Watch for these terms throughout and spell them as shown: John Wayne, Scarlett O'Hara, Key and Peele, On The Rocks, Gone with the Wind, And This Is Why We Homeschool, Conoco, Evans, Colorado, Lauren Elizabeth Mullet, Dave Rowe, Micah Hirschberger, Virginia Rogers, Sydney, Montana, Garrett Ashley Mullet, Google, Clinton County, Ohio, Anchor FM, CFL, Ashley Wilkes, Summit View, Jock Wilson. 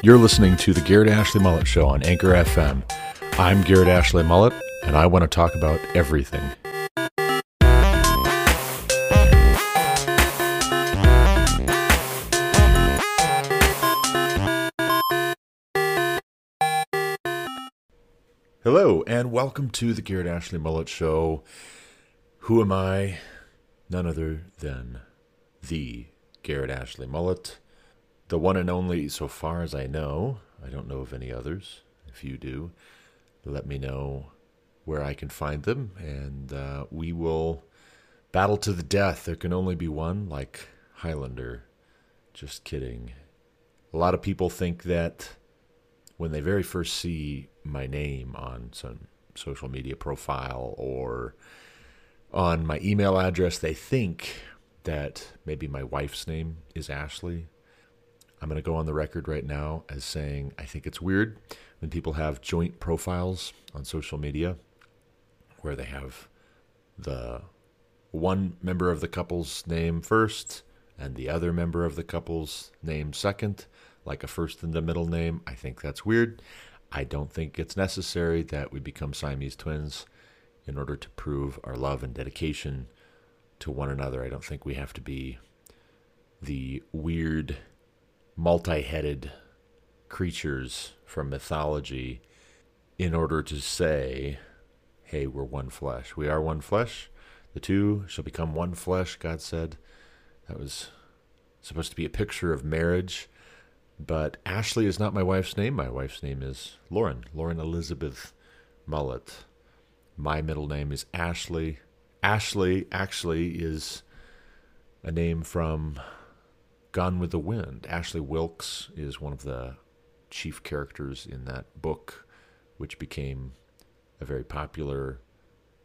You're listening to the Garrett Ashley Mullet Show on Anchor FM. I'm Garrett Ashley Mullet, and I want to talk about everything. Hello, and welcome to the Garrett Ashley Mullet Show. Who am I? None other than the Garrett Ashley Mullet, the one and only, so far as I know. I don't know of any others. If you do, let me know where I can find them, and we will battle to the death. There can only be one, like Highlander. Just kidding. A lot of people think that when they very first see my name on some social media profile or on my email address, they think that maybe my wife's name is Ashley. I'm going to go on the record right now as saying I think it's weird when people have joint profiles on social media where they have the one member of the couple's name first and the other member of the couple's name second, like a first and a middle name. I think that's weird. I don't think it's necessary that we become Siamese twins in order to prove our love and dedication to one another. I don't think we have to be the weird, multi-headed creatures from mythology in order to say, hey, we're one flesh. We are one flesh. The two shall become one flesh, God said. That was supposed to be a picture of marriage. But Ashley is not my wife's name. My wife's name is Lauren Elizabeth Mullet. My middle name is Ashley. Ashley actually is a name from Gone with the Wind. Ashley Wilkes is one of the chief characters in that book, which became a very popular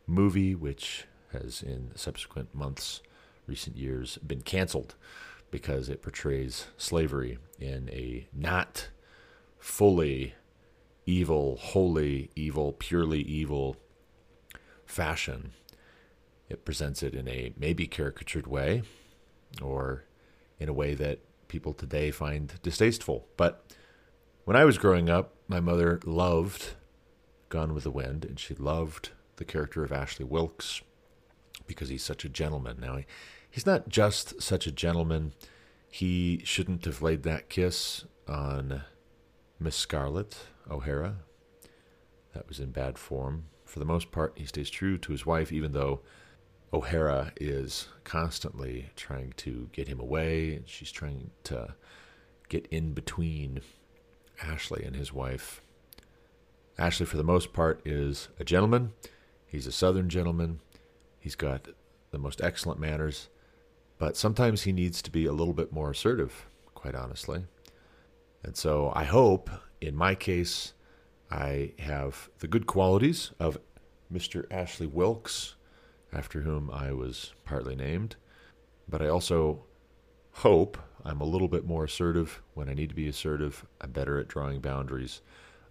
movie, which has in subsequent months, recent years, been canceled because it portrays slavery in a not fully evil, wholly evil, purely evil fashion. It presents it in a maybe caricatured way, or in a way that people today find distasteful. But when I was growing up, my mother loved Gone with the Wind, and she loved the character of Ashley Wilkes because he's such a gentleman. Now, he's not just such a gentleman. He shouldn't have laid that kiss on Miss Scarlett O'Hara. That was in bad form. For the most part, he stays true to his wife, even though O'Hara is constantly trying to get him away. She's trying to get in between Ashley and his wife. Ashley, for the most part, is a gentleman. He's a Southern gentleman. He's got the most excellent manners, but sometimes he needs to be a little bit more assertive, quite honestly. And so I hope, in my case, I have the good qualities of Mr. Ashley Wilkes, after whom I was partly named. But I also hope I'm a little bit more assertive when I need to be assertive. I'm better at drawing boundaries.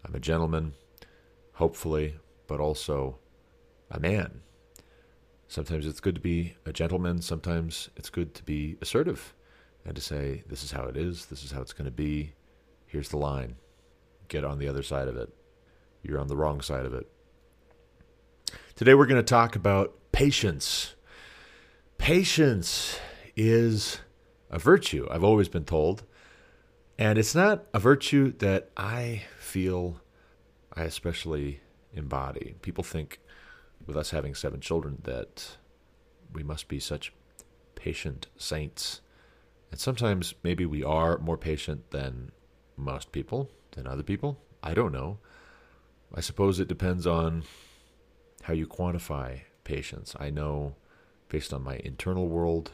I'm a gentleman, hopefully, but also a man. Sometimes it's good to be a gentleman. Sometimes it's good to be assertive and to say, this is how it is. This is how it's going to be. Here's the line. Get on the other side of it. You're on the wrong side of it. Today we're going to talk about patience. Patience is a virtue, I've always been told. And it's not a virtue that I feel I especially embody. People think, with us having 7 children, that we must be such patient saints. And sometimes maybe we are more patient than most people, than other people. I don't know. I suppose it depends on how you quantify patience. I know, based on my internal world,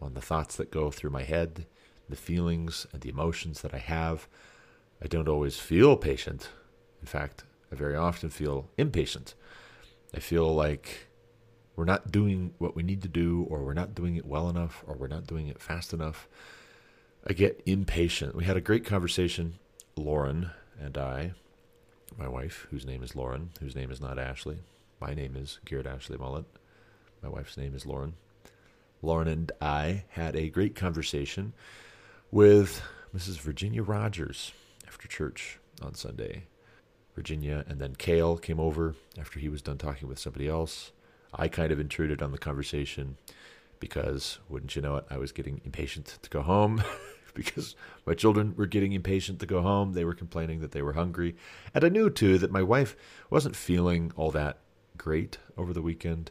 on the thoughts that go through my head, the feelings and the emotions that I have, I don't always feel patient. In fact, I very often feel impatient. I feel like we're not doing what we need to do, or we're not doing it well enough, or we're not doing it fast enough. I get impatient. We had a great conversation, Lauren and I, my wife, whose name is Lauren, whose name is not Ashley. My name is Garrett Ashley Mullet. My wife's name is Lauren. Lauren and I had a great conversation with Mrs. Virginia Rogers, after church on Sunday. Virginia and then Cale came over after he was done talking with somebody else. I kind of intruded on the conversation because, wouldn't you know it, I was getting impatient to go home because my children were getting impatient to go home. They were complaining that they were hungry. And I knew, too, that my wife wasn't feeling all that great over the weekend.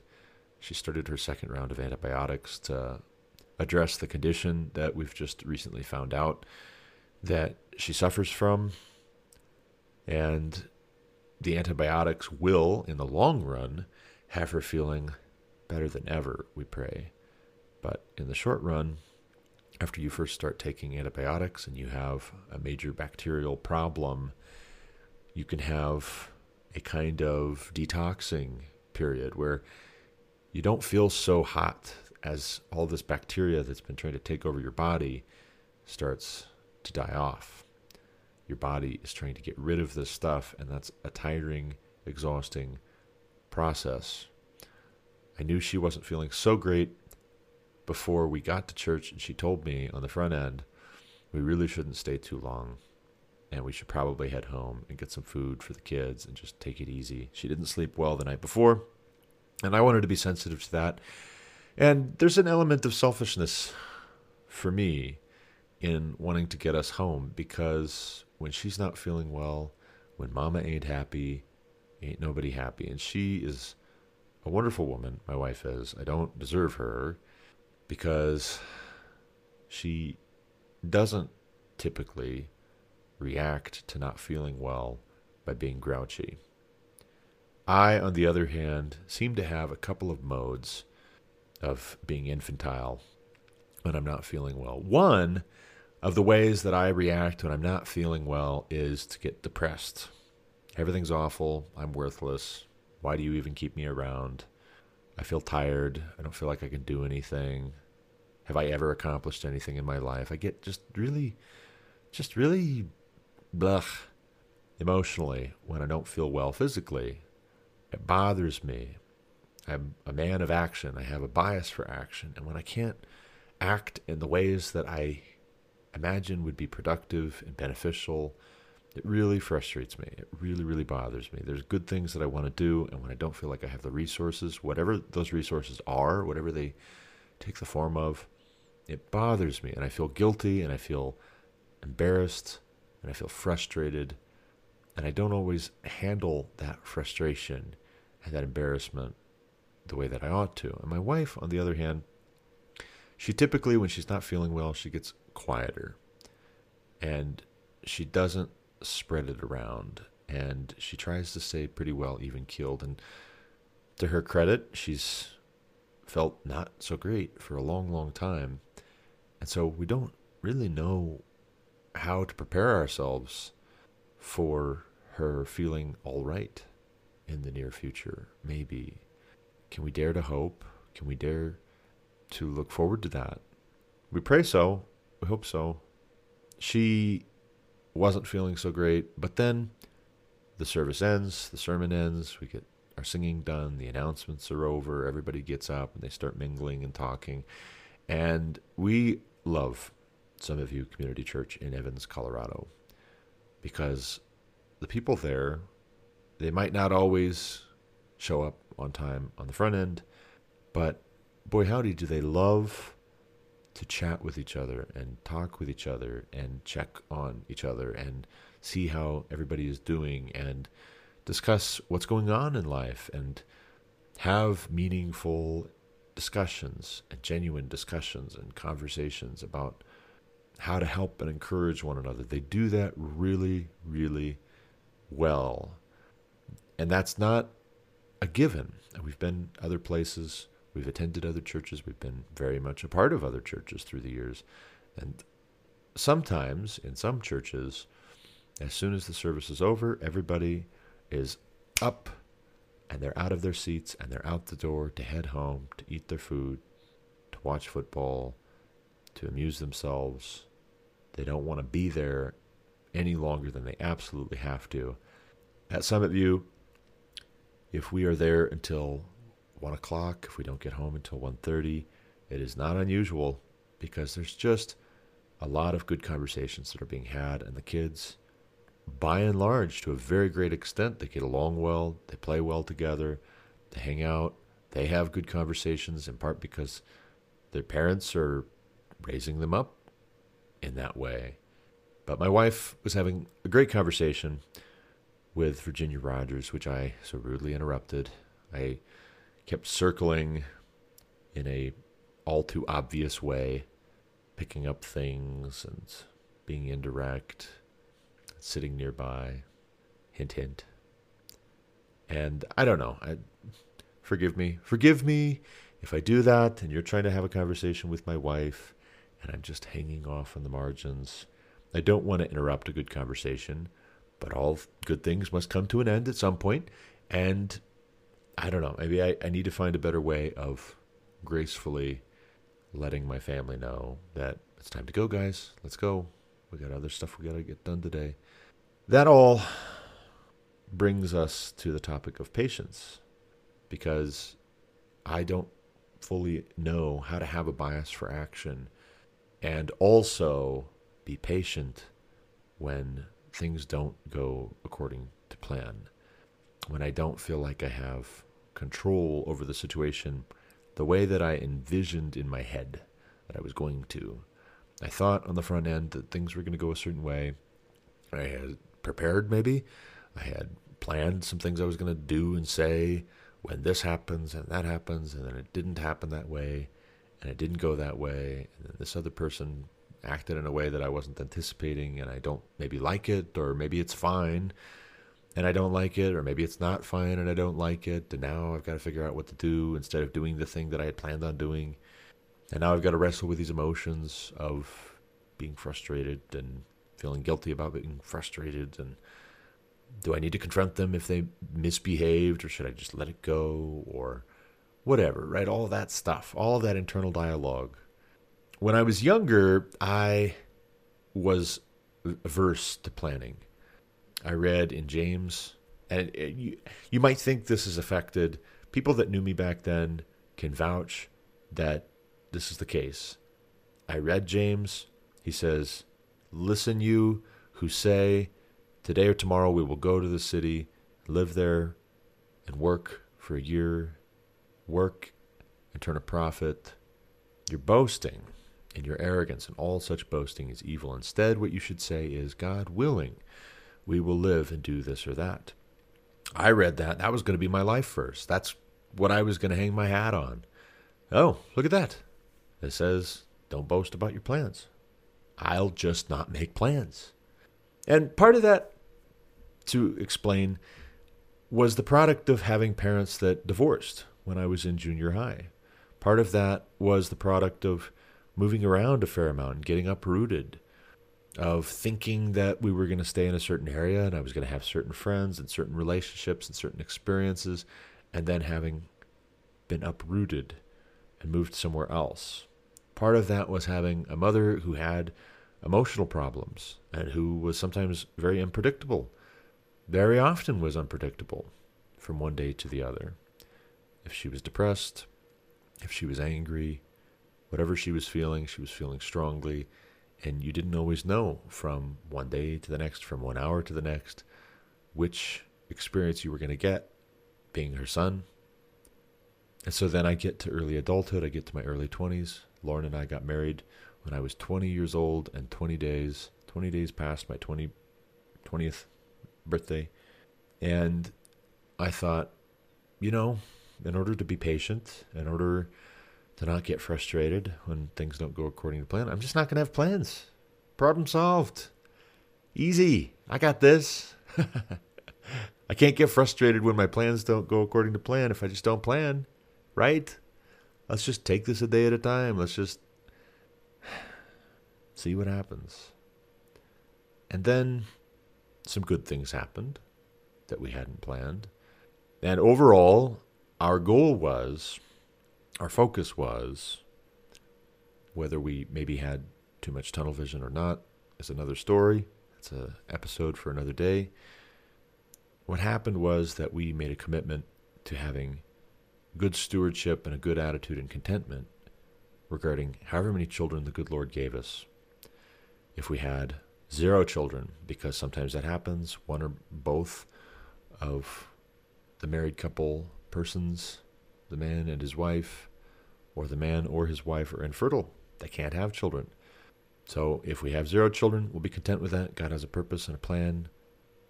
She started her second round of antibiotics to address the condition that we've just recently found out that she suffers from. And the antibiotics will, in the long run, have her feeling better than ever, we pray. But in the short run, after you first start taking antibiotics and you have a major bacterial problem, you can have a kind of detoxing period where you don't feel so hot as all this bacteria that's been trying to take over your body starts to die off. Your body is trying to get rid of this stuff, and that's a tiring, exhausting process. I knew she wasn't feeling so great before we got to church, and she told me on the front end, we really shouldn't stay too long, and we should probably head home and get some food for the kids and just take it easy. She didn't sleep well the night before, and I wanted to be sensitive to that. And there's an element of selfishness for me in wanting to get us home, because when she's not feeling well, when mama ain't happy, ain't nobody happy. And she is a wonderful woman, my wife is. I don't deserve her because she doesn't typically react to not feeling well by being grouchy. I, on the other hand, seem to have a couple of modes of being infantile when I'm not feeling well. One of the ways that I react when I'm not feeling well is to get depressed. Everything's awful. I'm worthless. Why do you even keep me around? I feel tired. I don't feel like I can do anything. Have I ever accomplished anything in my life? I get just really blah emotionally when I don't feel well physically. It bothers me. I'm a man of action. I have a bias for action. And when I can't act in the ways that I imagine would be productive and beneficial, it really frustrates me. It really, really bothers me. There's good things that I want to do, and when I don't feel like I have the resources, whatever those resources are, whatever they take the form of, it bothers me. And I feel guilty, and I feel embarrassed, and I feel frustrated. And I don't always handle that frustration and that embarrassment the way that I ought to. And my wife, on the other hand, she typically, when she's not feeling well, she gets quieter. And she doesn't spread it around. And she tries to stay pretty well even-keeled. And to her credit, she's felt not so great for a long, long time. And so we don't really know how to prepare ourselves for her feeling all right in the near future, maybe. Can we dare to hope? Can we dare to look forward to that? We pray so. We hope so. She wasn't feeling so great, but then the service ends, the sermon ends, we get our singing done, the announcements are over, everybody gets up and they start mingling and talking. And we love Summit View Community Church in Evans, Colorado, because the people there, they might not always show up on time on the front end, but boy howdy do they love to chat with each other and talk with each other and check on each other and see how everybody is doing and discuss what's going on in life and have meaningful discussions and genuine discussions and conversations about how to help and encourage one another. They do that really, really well. And that's not a given. We've been other places. We've attended other churches. We've been very much a part of other churches through the years. And sometimes in some churches, as soon as the service is over, everybody is up and they're out of their seats and they're out the door to head home, to eat their food, to watch football, to amuse themselves. They don't want to be there any longer than they absolutely have to. At Summit View, if we are there until 1 o'clock, if we don't get home until 1:30, it is not unusual because there's just a lot of good conversations that are being had, and the kids by and large, to a very great extent, they get along well, they play well together, they hang out, they have good conversations, in part because their parents are raising them up in that way. But my wife was having a great conversation with Virginia Rogers, which I so rudely interrupted. I kept circling in a all too obvious way, picking up things and being indirect, sitting nearby, hint, hint. And I don't know. Forgive me if I do that and you're trying to have a conversation with my wife and I'm just hanging off on the margins. I don't want to interrupt a good conversation, but all good things must come to an end at some point. And I don't know. Maybe I need to find a better way of gracefully letting my family know that it's time to go, guys. Let's go. We got other stuff we got to get done today. That all brings us to the topic of patience, because I don't fully know how to have a bias for action and also be patient when things don't go according to plan, when I don't feel like I have control over the situation the way that I envisioned in my head that I was going to. I thought on the front end that things were going to go a certain way. I had prepared, maybe. I had planned some things I was going to do and say when this happens and that happens, and then it didn't happen that way, and it didn't go that way, and then this other person acted in a way that I wasn't anticipating, and I don't maybe like it, or maybe it's fine, and I don't like it, or maybe it's not fine and I don't like it, and now I've got to figure out what to do instead of doing the thing that I had planned on doing. And now I've got to wrestle with these emotions of being frustrated and feeling guilty about being frustrated, and do I need to confront them if they misbehaved, or should I just let it go, or whatever, right? All that stuff, all that internal dialogue. When I was younger, I was averse to planning. I read in James, and you might think this is affected. People that knew me back then can vouch that this is the case. I read James. He says, "Listen, you who say, today or tomorrow we will go to the city, live there, and work for a year, work and turn a profit. You're boasting, and your arrogance and all such boasting is evil. Instead, what you should say is, God willing, we will live and do this or that." I read that. That was going to be my life first. That's what I was going to hang my hat on. Oh, look at that. It says, don't boast about your plans. I'll just not make plans. And part of that, to explain, was the product of having parents that divorced when I was in junior high. Part of that was the product of moving around a fair amount and getting uprooted, of thinking that we were going to stay in a certain area and I was going to have certain friends and certain relationships and certain experiences, and then having been uprooted and moved somewhere else. Part of that was having a mother who had emotional problems and who was sometimes very unpredictable, very often was unpredictable from one day to the other. If she was depressed, if she was angry, whatever she was feeling strongly, and you didn't always know from one day to the next, from 1 hour to the next, which experience you were going to get being her son. And so then I get to early adulthood, I get to my early 20s. Lauren and I got married when I was 20 years old and 20 days past my 20th birthday. And I thought, you know, in order to be patient, in order to not get frustrated when things don't go according to plan, I'm just not going to have plans. Problem solved. Easy. I got this. I can't get frustrated when my plans don't go according to plan if I just don't plan, right? Let's just take this a day at a time. Let's just see what happens. And then some good things happened that we hadn't planned. And overall, our goal was, our focus was, whether we maybe had too much tunnel vision or not is another story. It's an episode for another day. What happened was that we made a commitment to having good stewardship and a good attitude and contentment regarding however many children the good Lord gave us. If we had zero children, because sometimes that happens. One or both of the married couple persons, the man and his wife, or the man or his wife, are infertile. They can't have children. So if we have zero children, we'll be content with that. God has a purpose and a plan.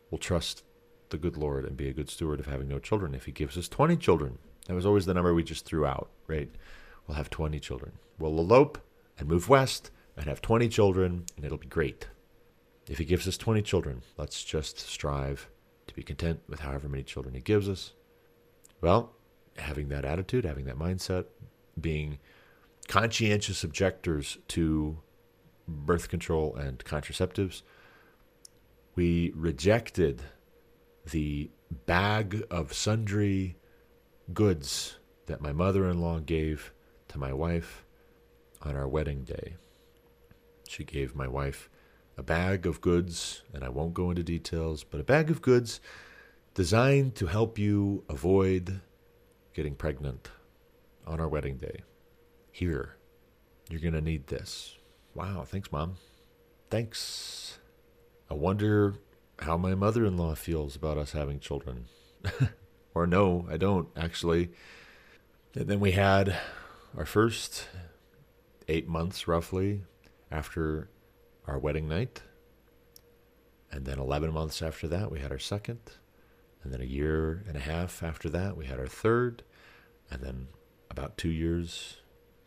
We'll trust the good Lord and be a good steward of having no children. If he gives us 20 children, that was always the number we just threw out, right? We'll have 20 children. We'll elope and move west and have 20 children, and it'll be great. If he gives us 20 children, let's just strive to be content with however many children he gives us. Well, having that attitude, having that mindset, being conscientious objectors to birth control and contraceptives, we rejected the bag of sundry goods that my mother-in-law gave to my wife on our wedding day. She gave my wife a bag of goods, and I won't go into details, but a bag of goods designed to help you avoid getting pregnant on our wedding day. Here, you're going to need this. Wow, thanks, Mom. Thanks. I wonder how my mother-in-law feels about us having children. Or no, I don't, actually. And then we had our first 8 months, roughly, after our wedding night. And then 11 months after that, we had our second. And then a year and a half after that, we had our third. And then about 2 years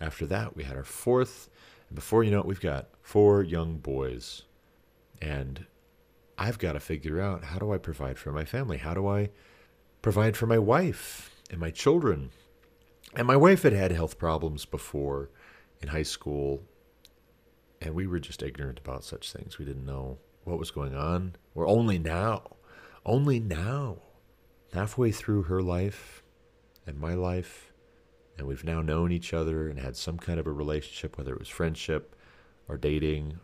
after that, we had our fourth. And before you know it, we've got 4 young boys. And I've got to figure out, how do I provide for my family? How do I provide for my wife and my children? And my wife had had health problems before in high school, and we were just ignorant about such things. We didn't know what was going on. We're only now, halfway through her life and my life, and we've now known each other and had some kind of a relationship, whether it was friendship or dating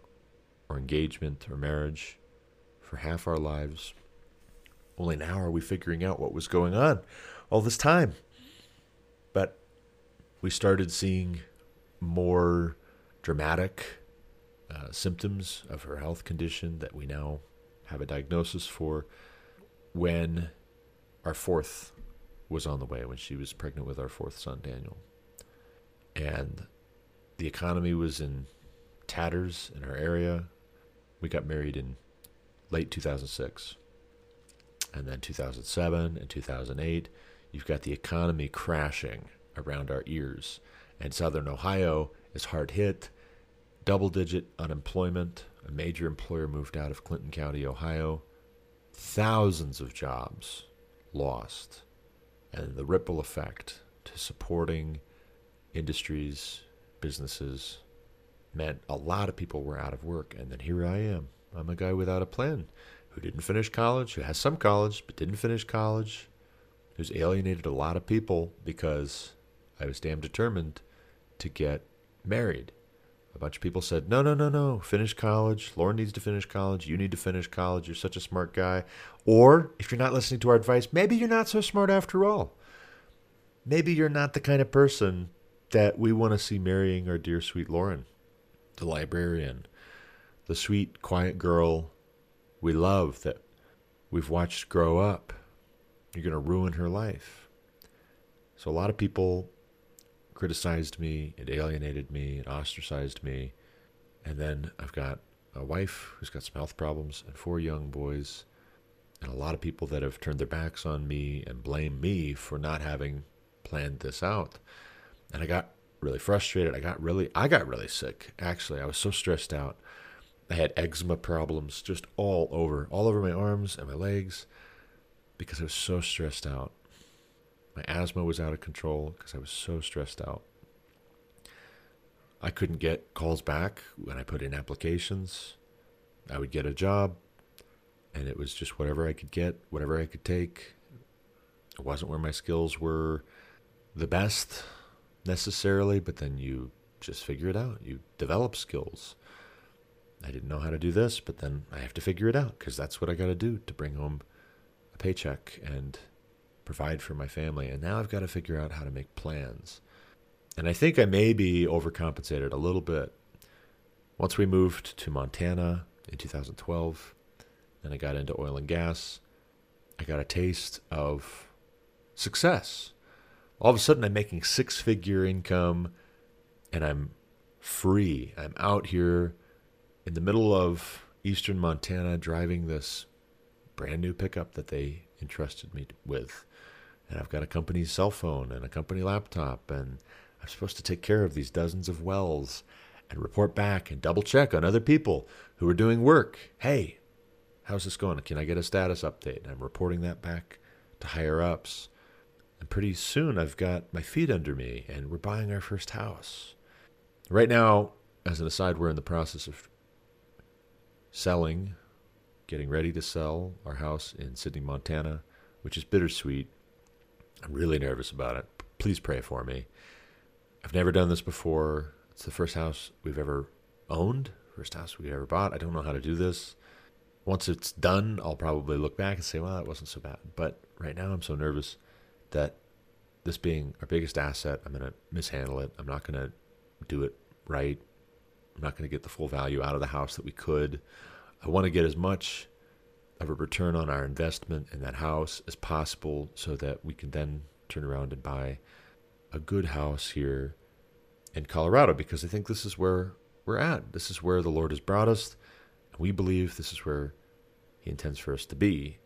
or engagement or marriage, for half our lives. Only now are we figuring out what was going on all this time. But we started seeing more dramatic symptoms of her health condition that we now have a diagnosis for when our fourth was on the way, when she was pregnant with our fourth son, Daniel. And the economy was in tatters in our area. We got married in late 2006, and then 2007 and 2008, you've got the economy crashing around our ears, and Southern Ohio is hard hit, double-digit unemployment, a major employer moved out of Clinton County, Ohio, thousands of jobs lost, and the ripple effect to supporting industries, businesses, meant a lot of people were out of work, and then here I am. I'm a guy without a plan, who didn't finish college, who has some college but didn't finish college, who's alienated a lot of people because I was damn determined to get married. A bunch of people said, no, finish college. Lauren needs to finish college. You need to finish college. You're such a smart guy. Or if you're not listening to our advice, maybe you're not so smart after all. Maybe you're not the kind of person that we want to see marrying our dear sweet Lauren, the librarian, the sweet, quiet girl we love that we've watched grow up. You're going to ruin her life. So a lot of people criticized me and alienated me and ostracized me. And then I've got a wife who's got some health problems and 4 young boys, and a lot of people that have turned their backs on me and blame me for not having planned this out. And I got really frustrated. I got really sick, actually. I was so stressed out. I had eczema problems just all over my arms and my legs because I was so stressed out. My asthma was out of control because I was so stressed out. I couldn't get calls back when I put in applications. I would get a job, and it was just whatever I could get, whatever I could take. It wasn't where my skills were the best necessarily, but then you just figure it out. You develop skills. I didn't know how to do this, but then I have to figure it out because that's what I got to do to bring home a paycheck and provide for my family. And now I've got to figure out how to make plans. And I think I may be overcompensated a little bit. Once we moved to Montana in 2012. Then I got into oil and gas. I got a taste of success. All of a sudden, I'm making six-figure income, and I'm free. I'm out here in the middle of eastern Montana driving this brand new pickup that they entrusted me with. And I've got a company cell phone and a company laptop, and I'm supposed to take care of these dozens of wells and report back and double-check on other people who are doing work. Hey, how's this going? Can I get a status update? And I'm reporting that back to higher-ups. And pretty soon I've got my feet under me, and we're buying our first house. Right now, as an aside, we're in the process of selling, getting ready to sell our house in Sydney, Montana, which is bittersweet. I'm really nervous about it. Please pray for me. I've never done this before. It's the first house we've ever owned, first house we've ever bought. I don't know how to do this. Once it's done, I'll probably look back and say, well, that wasn't so bad. But right now I'm so nervous that this being our biggest asset, I'm going to mishandle it. I'm not going to do it right. I'm not going to get the full value out of the house that we could. I want to get as much of a return on our investment in that house as possible so that we can then turn around and buy a good house here in Colorado, because I think this is where we're at. This is where the Lord has brought us. And we believe this is where he intends for us to be.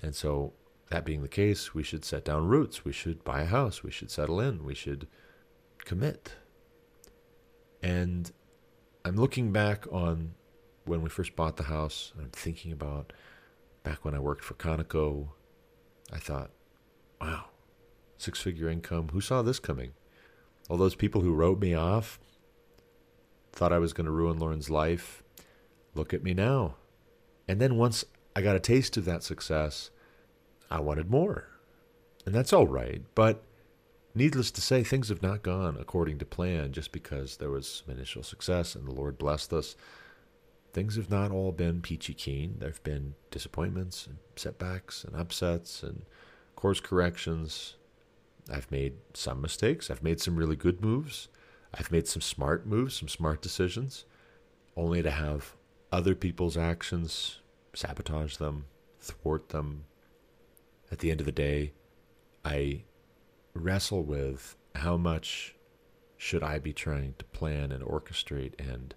And so that being the case, we should set down roots. We should buy a house. We should settle in. We should commit. And I'm looking back on when we first bought the house. I'm thinking about back when I worked for Conoco. I thought, wow, six-figure income. Who saw this coming? All those people who wrote me off, thought I was going to ruin Lauren's life. Look at me now. And then once I got a taste of that success, I wanted more. And that's all right. But needless to say, things have not gone according to plan just because there was some initial success and the Lord blessed us. Things have not all been peachy keen. There have been disappointments and setbacks and upsets and course corrections. I've made some mistakes. I've made some really good moves. I've made some smart moves, some smart decisions, only to have other people's actions sabotage them, thwart them. At the end of the day, I wrestle with how much should I be trying to plan and orchestrate and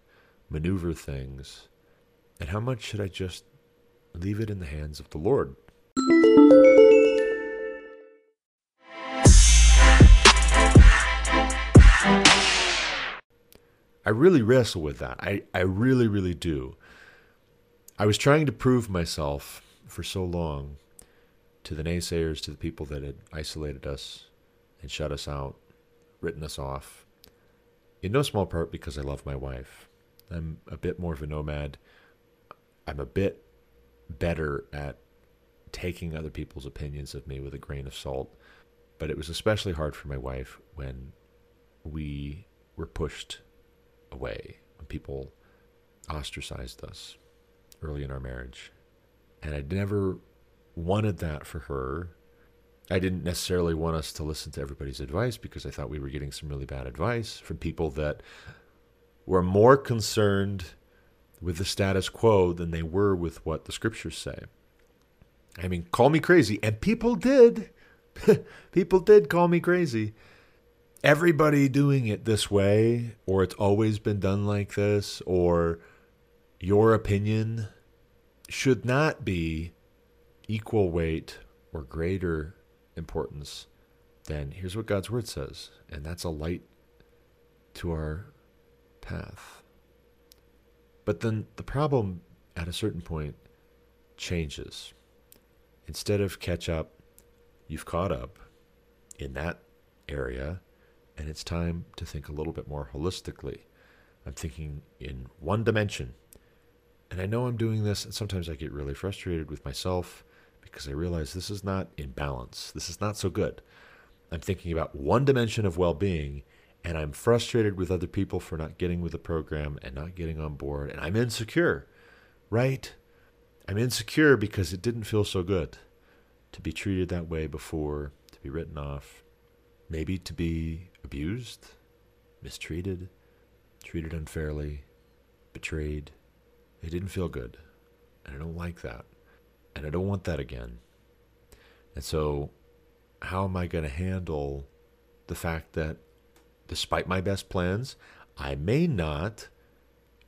maneuver things, and how much should I just leave it in the hands of the Lord? I really wrestle with that. I really, really do. I was trying to prove myself for so long to the naysayers, to the people that had isolated us and shut us out, written us off, in no small part because I love my wife. I'm a bit more of a nomad. I'm a bit better at taking other people's opinions of me with a grain of salt. But it was especially hard for my wife when we were pushed away, when people ostracized us early in our marriage. And I never wanted that for her. I didn't necessarily want us to listen to everybody's advice because I thought we were getting some really bad advice from people that were more concerned with the status quo than they were with what the scriptures say. I mean, call me crazy. And people did. People did call me crazy. Everybody doing it this way, or it's always been done like this, or your opinion should not be equal weight or greater importance than here's what God's word says. And that's a light to our path. But then the problem at a certain point changes. Instead of catch up, you've caught up in that area, and it's time to think a little bit more holistically. I'm thinking in one dimension. And I know I'm doing this, and sometimes I get really frustrated with myself because I realize this is not in balance. This is not so good. I'm thinking about one dimension of well-being, and I'm frustrated with other people for not getting with the program and not getting on board. And I'm insecure, right? I'm insecure because it didn't feel so good to be treated that way before, to be written off, maybe to be abused, mistreated, treated unfairly, betrayed, It didn't feel good, and I don't like that, and I don't want that again. And so how am I going to handle the fact that despite my best plans, I may not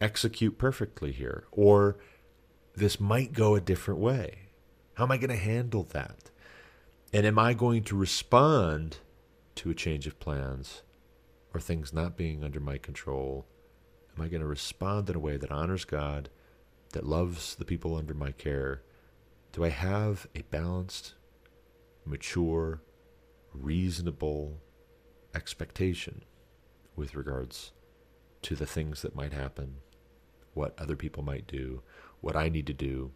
execute perfectly here, or this might go a different way? How am I going to handle that? And am I going to respond to a change of plans or things not being under my control? Am I going to respond in a way that honors God, that loves the people under my care? Do I have a balanced, mature, reasonable expectation with regards to the things that might happen, what other people might do, what I need to do?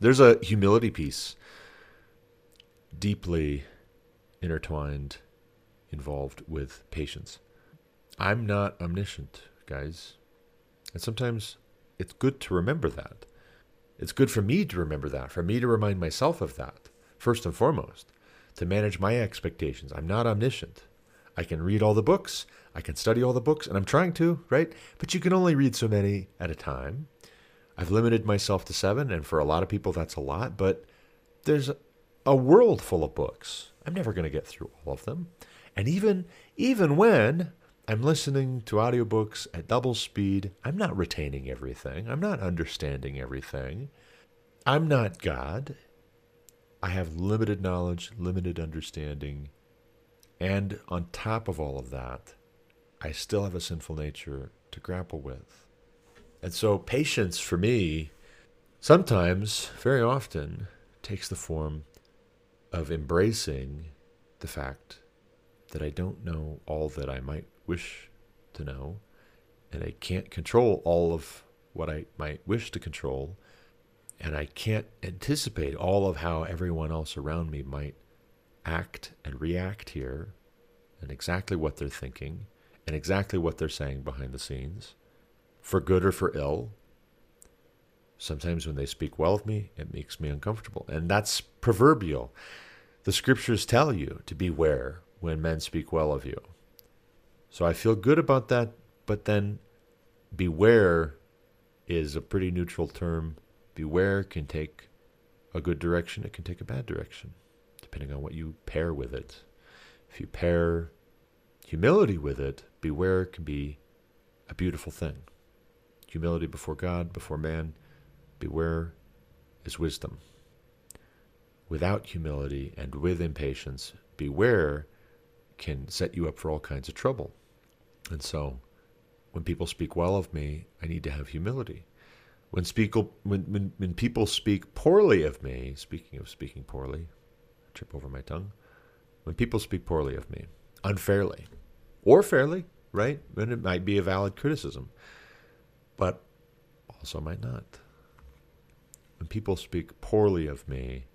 There's a humility piece deeply intertwined, involved with patience. I'm not omniscient, guys. And sometimes it's good to remember that. It's good for me to remember that, for me to remind myself of that, first and foremost, to manage my expectations. I'm not omniscient. I can read all the books. I can study all the books, and I'm trying to, right? But you can only read so many at a time. I've limited myself to 7, and for a lot of people that's a lot, but there's a world full of books. I'm never going to get through all of them. And even when I'm listening to audiobooks at double speed, I'm not retaining everything. I'm not understanding everything. I'm not God. I have limited knowledge, limited understanding. And on top of all of that, I still have a sinful nature to grapple with. And so patience for me sometimes, very often, takes the form of embracing the fact that I don't know all that I might wish to know, and I can't control all of what I might wish to control, and I can't anticipate all of how everyone else around me might act and react here, and exactly what they're thinking, and exactly what they're saying behind the scenes, for good or for ill. Sometimes when they speak well of me, it makes me uncomfortable. And that's proverbial. The scriptures tell you to beware when men speak well of you. So I feel good about that, but then beware is a pretty neutral term. Beware can take a good direction. It can take a bad direction, depending on what you pair with it. If you pair humility with it, beware can be a beautiful thing. Humility before God, before man. Beware is wisdom. Without humility and with impatience, beware can set you up for all kinds of trouble. And so when people speak well of me, I need to have humility. When people speak poorly of me, speaking of speaking poorly, I trip over my tongue. When people speak poorly of me, unfairly or fairly, right? Then it might be a valid criticism, but also might not. When people speak poorly of me,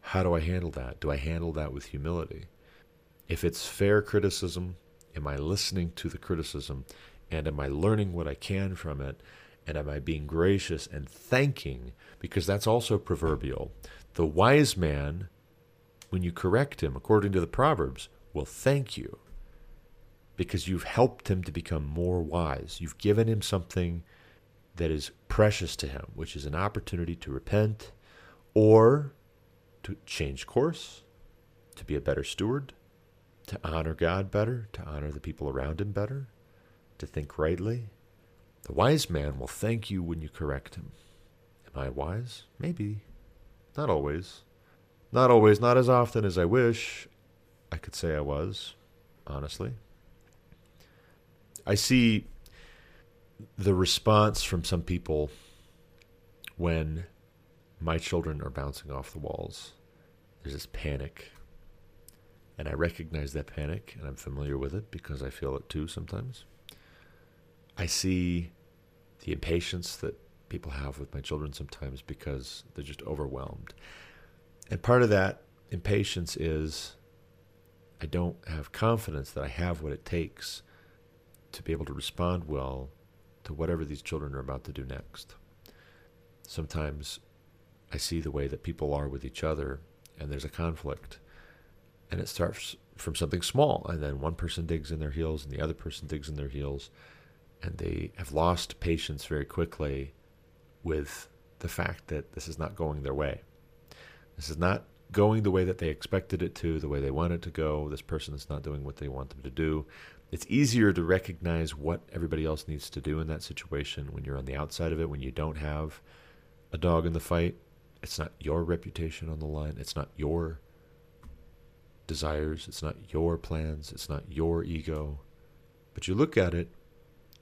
how do I handle that? Do I handle that with humility? If it's fair criticism, am I listening to the criticism? And am I learning what I can from it? And am I being gracious and thanking? Because that's also proverbial. The wise man, when you correct him, according to the Proverbs, will thank you because you've helped him to become more wise. You've given him something that is precious to him, which is an opportunity to repent or to change course, to be a better steward, to honor God better, to honor the people around him better, to think rightly. The wise man will thank you when you correct him. Am I wise? Maybe. Not always. Not always, not as often as I wish I could say I was, honestly. I see the response from some people when my children are bouncing off the walls. There's this panic. And I recognize that panic, and I'm familiar with it because I feel it too sometimes. I see the impatience that people have with my children sometimes because they're just overwhelmed. And part of that impatience is I don't have confidence that I have what it takes to be able to respond well to whatever these children are about to do next. Sometimes I see the way that people are with each other, and there's a conflict. And it starts from something small, and then one person digs in their heels, and the other person digs in their heels, and they have lost patience very quickly with the fact that this is not going their way. This is not going the way that they expected it to, the way they want it to go. This person is not doing what they want them to do. It's easier to recognize what everybody else needs to do in that situation when you're on the outside of it, when you don't have a dog in the fight. It's not your reputation on the line. It's not your desires. It's not your plans. It's not your ego. But you look at it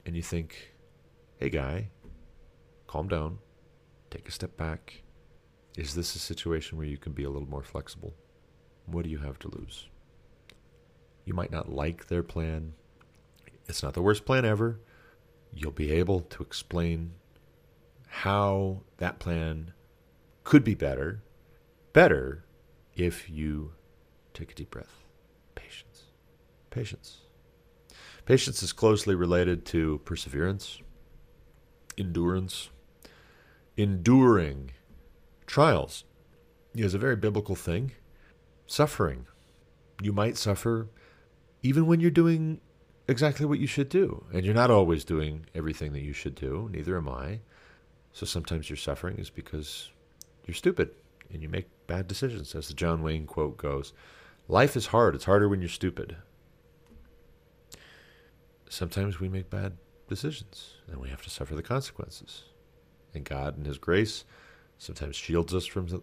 and you think, hey, guy, calm down. Take a step back. Is this a situation where you can be a little more flexible? What do you have to lose? You might not like their plan. It's not the worst plan ever. You'll be able to explain how that plan could be better if you take a deep breath. Patience. Patience is closely related to perseverance, endurance, enduring trials is a very biblical thing. Suffering. You might suffer even when you're doing exactly what you should do. And you're not always doing everything that you should do. Neither am I. So sometimes your suffering is because you're stupid and you make bad decisions. As the John Wayne quote goes, life is hard. It's harder when you're stupid. Sometimes we make bad decisions and we have to suffer the consequences. And God in his grace sometimes shields us from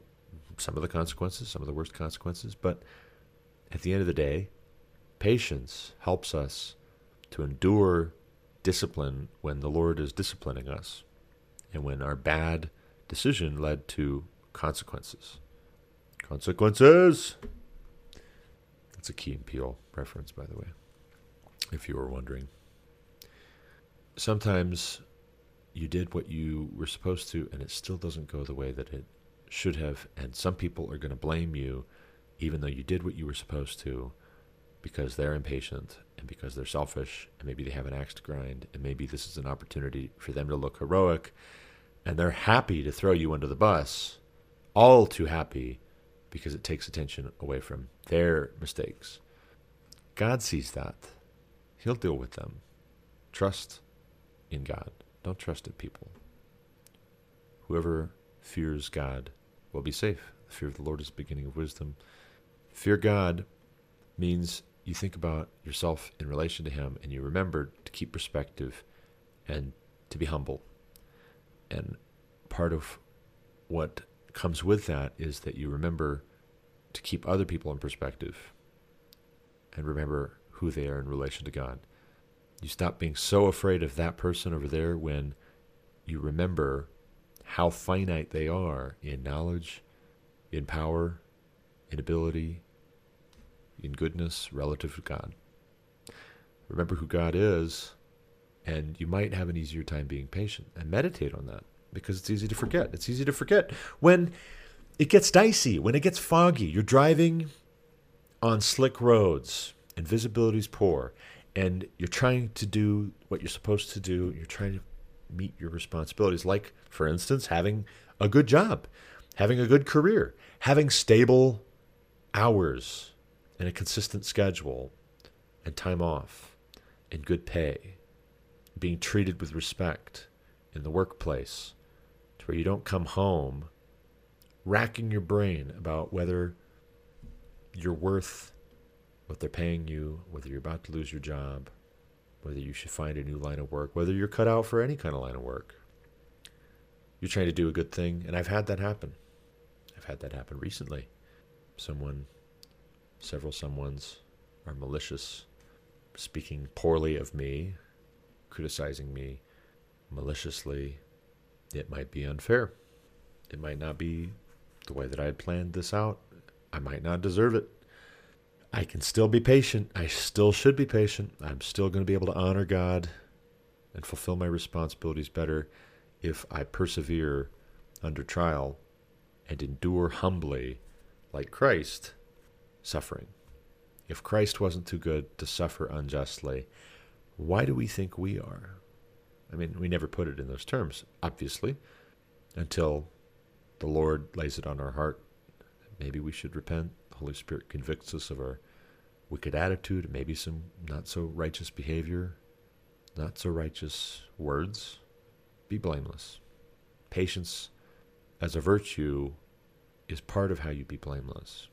some of the consequences, some of the worst consequences. But at the end of the day, patience helps us to endure discipline when the Lord is disciplining us and when our bad decision led to consequences. Consequences! That's a Key and Peele reference, by the way, if you were wondering. Sometimes you did what you were supposed to, and it still doesn't go the way that it should have. And some people are going to blame you, even though you did what you were supposed to, because they're impatient and because they're selfish, and maybe they have an axe to grind, and maybe this is an opportunity for them to look heroic, and they're happy to throw you under the bus, all too happy, because it takes attention away from their mistakes. God sees that. He'll deal with them. Trust in God. Don't trust in people. Whoever fears God will be safe. The fear of the Lord is the beginning of wisdom. Fear God means you think about yourself in relation to him, and you remember to keep perspective and to be humble. And part of what comes with that is that you remember to keep other people in perspective and remember who they are in relation to God. You stop being so afraid of that person over there when you remember how finite they are in knowledge, in power, in ability, in goodness relative to God. Remember who God is, and you might have an easier time being patient. And meditate on that, because it's easy to forget. It's easy to forget when it gets dicey, when it gets foggy. You're driving on slick roads and visibility's poor. And you're trying to do what you're supposed to do. You're trying to meet your responsibilities. Like, for instance, having a good job, having a good career, having stable hours and a consistent schedule and time off and good pay, being treated with respect in the workplace to where you don't come home racking your brain about whether you're worth what they're paying you, whether you're about to lose your job, whether you should find a new line of work, whether you're cut out for any kind of line of work. You're trying to do a good thing, and I've had that happen. I've had that happen recently. Several someones are malicious, speaking poorly of me, criticizing me maliciously. It might be unfair. It might not be the way that I had planned this out. I might not deserve it. I can still be patient. I still should be patient. I'm still going to be able to honor God and fulfill my responsibilities better if I persevere under trial and endure humbly, like Christ, suffering. If Christ wasn't too good to suffer unjustly, why do we think we are? I mean, we never put it in those terms, obviously, until the Lord lays it on our heart. Maybe we should repent. Holy Spirit convicts us of our wicked attitude, maybe some not so righteous behavior. not so righteous words, be blameless. Patience as a virtue is part of how you be blameless.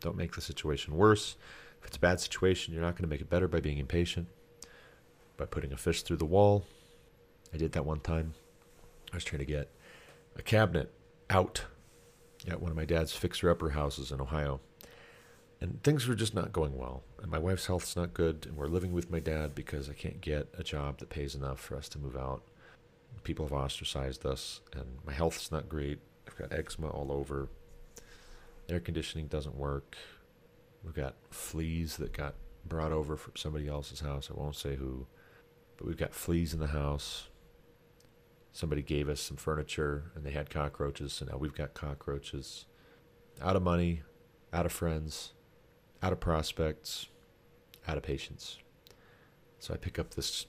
Don't make the situation worse. If it's a bad situation, you're not going to make it better by being impatient, by putting a fish through the wall. I did that one time. I was trying to get a cabinet out at one of my dad's fixer-upper houses in Ohio. And things were just not going well. And my wife's health's not good, and we're living with my dad because I can't get a job that pays enough for us to move out. People have ostracized us, and my health's not great. I've got eczema all over. Air conditioning doesn't work. We've got fleas that got brought over from somebody else's house. I won't say who, but we've got fleas in the house. Somebody gave us some furniture, and they had cockroaches, so now we've got cockroaches. Out of money, out of friends, out of prospects, out of patience. So I pick up this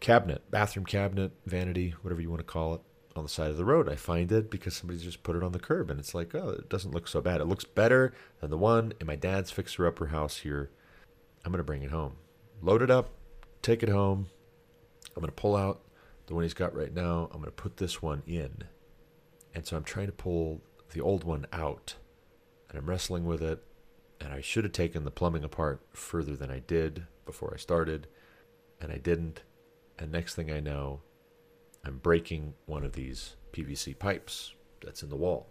cabinet, bathroom cabinet, vanity, whatever you want to call it, on the side of the road. I find it because somebody just put it on the curb, and it's like, oh, it doesn't look so bad. It looks better than the one in my dad's fixer-upper house here. I'm going to bring it home. Load it up, take it home. I'm going to pull out the one he's got right now. I'm going to put this one in. And so I'm trying to pull the old one out, and I'm wrestling with it, and I should have taken the plumbing apart further than I did before I started, and I didn't. And next thing I know, I'm breaking one of these PVC pipes that's in the wall.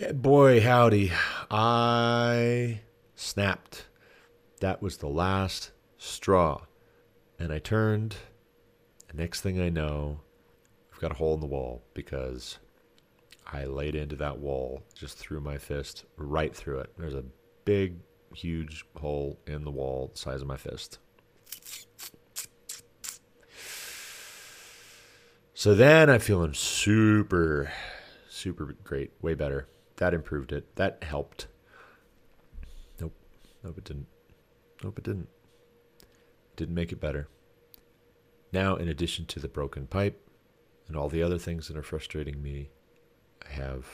And boy, howdy, I snapped. That was the last straw. And I turned, and next thing I know, I've got a hole in the wall because I laid into that wall, just threw my fist right through it. There's a big, huge hole in the wall the size of my fist. So then I'm feeling super, super great, way better. That improved it. That helped. Nope, it didn't. Didn't make it better. Now, in addition to the broken pipe and all the other things that are frustrating me, I have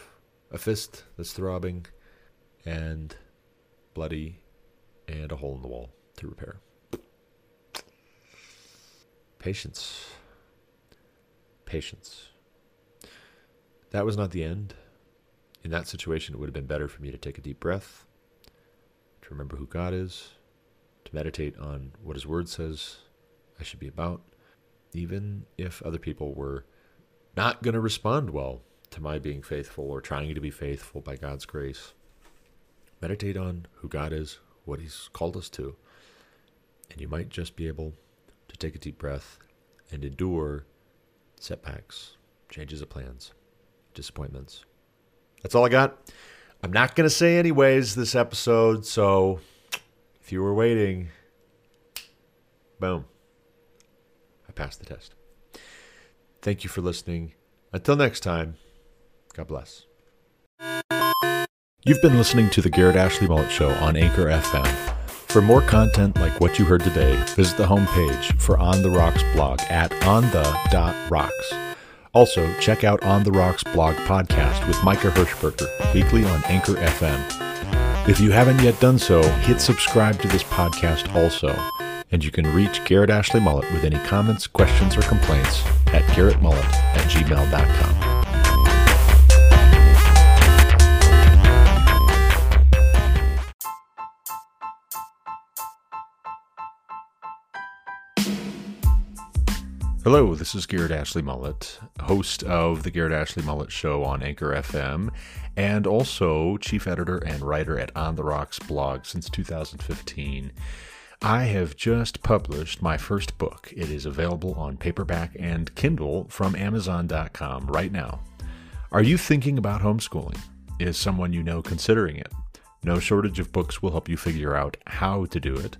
a fist that's throbbing and bloody and a hole in the wall to repair. Patience. That was not the end. In that situation, it would have been better for me to take a deep breath, to remember who God is, to meditate on what His Word says I should be about, even if other people were not going to respond well to my being faithful or trying to be faithful by God's grace. Meditate on who God is, what He's called us to, and you might just be able to take a deep breath and endure setbacks, changes of plans, disappointments. That's all I got. I'm not going to say anyways this episode, so if you were waiting, boom, I passed the test. Thank you for listening. Until next time, God bless. You've been listening to The Garrett Ashley Mullet Show on Anchor FM. For more content like what you heard today, visit the homepage for On The Rocks blog at onthe.rocks. Also, check out On The Rocks blog podcast with Micah Hirschberger, weekly on Anchor FM. If you haven't yet done so, hit subscribe to this podcast also. And you can reach Garrett Ashley Mullet with any comments, questions, or complaints at garrettmullet@gmail.com. Hello, this is Garrett Ashley Mullet, host of The Garrett Ashley Mullet Show on Anchor FM, and also chief editor and writer at On The Rocks blog since 2015. I have just published my first book. It is available on paperback and Kindle from Amazon.com right now. Are you thinking about homeschooling? Is someone you know considering it? No shortage of books will help you figure out how to do it.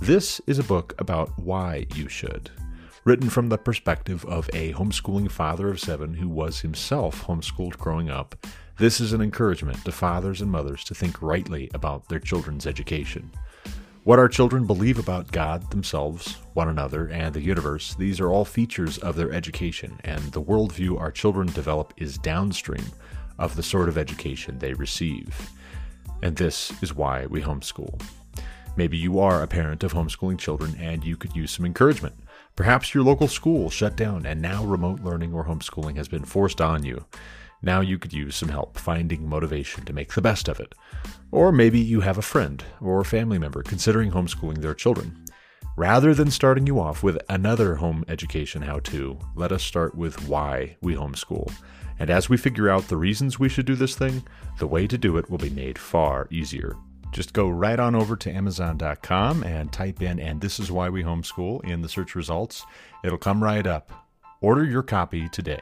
This is a book about why you should. Written from the perspective of a homeschooling father of seven who was himself homeschooled growing up, this is an encouragement to fathers and mothers to think rightly about their children's education. What our children believe about God, themselves, one another, and the universe, these are all features of their education, and the worldview our children develop is downstream of the sort of education they receive. And this is why we homeschool. Maybe you are a parent of homeschooling children and you could use some encouragement. Perhaps your local school shut down and now remote learning or homeschooling has been forced on you. Now you could use some help finding motivation to make the best of it. Or maybe you have a friend or family member considering homeschooling their children. Rather than starting you off with another home education how-to, let us start with why we homeschool. And as we figure out the reasons we should do this thing, the way to do it will be made far easier. Just go right on over to Amazon.com and type in "And This Is Why We Homeschool" in the search results. It'll come right up. Order your copy today.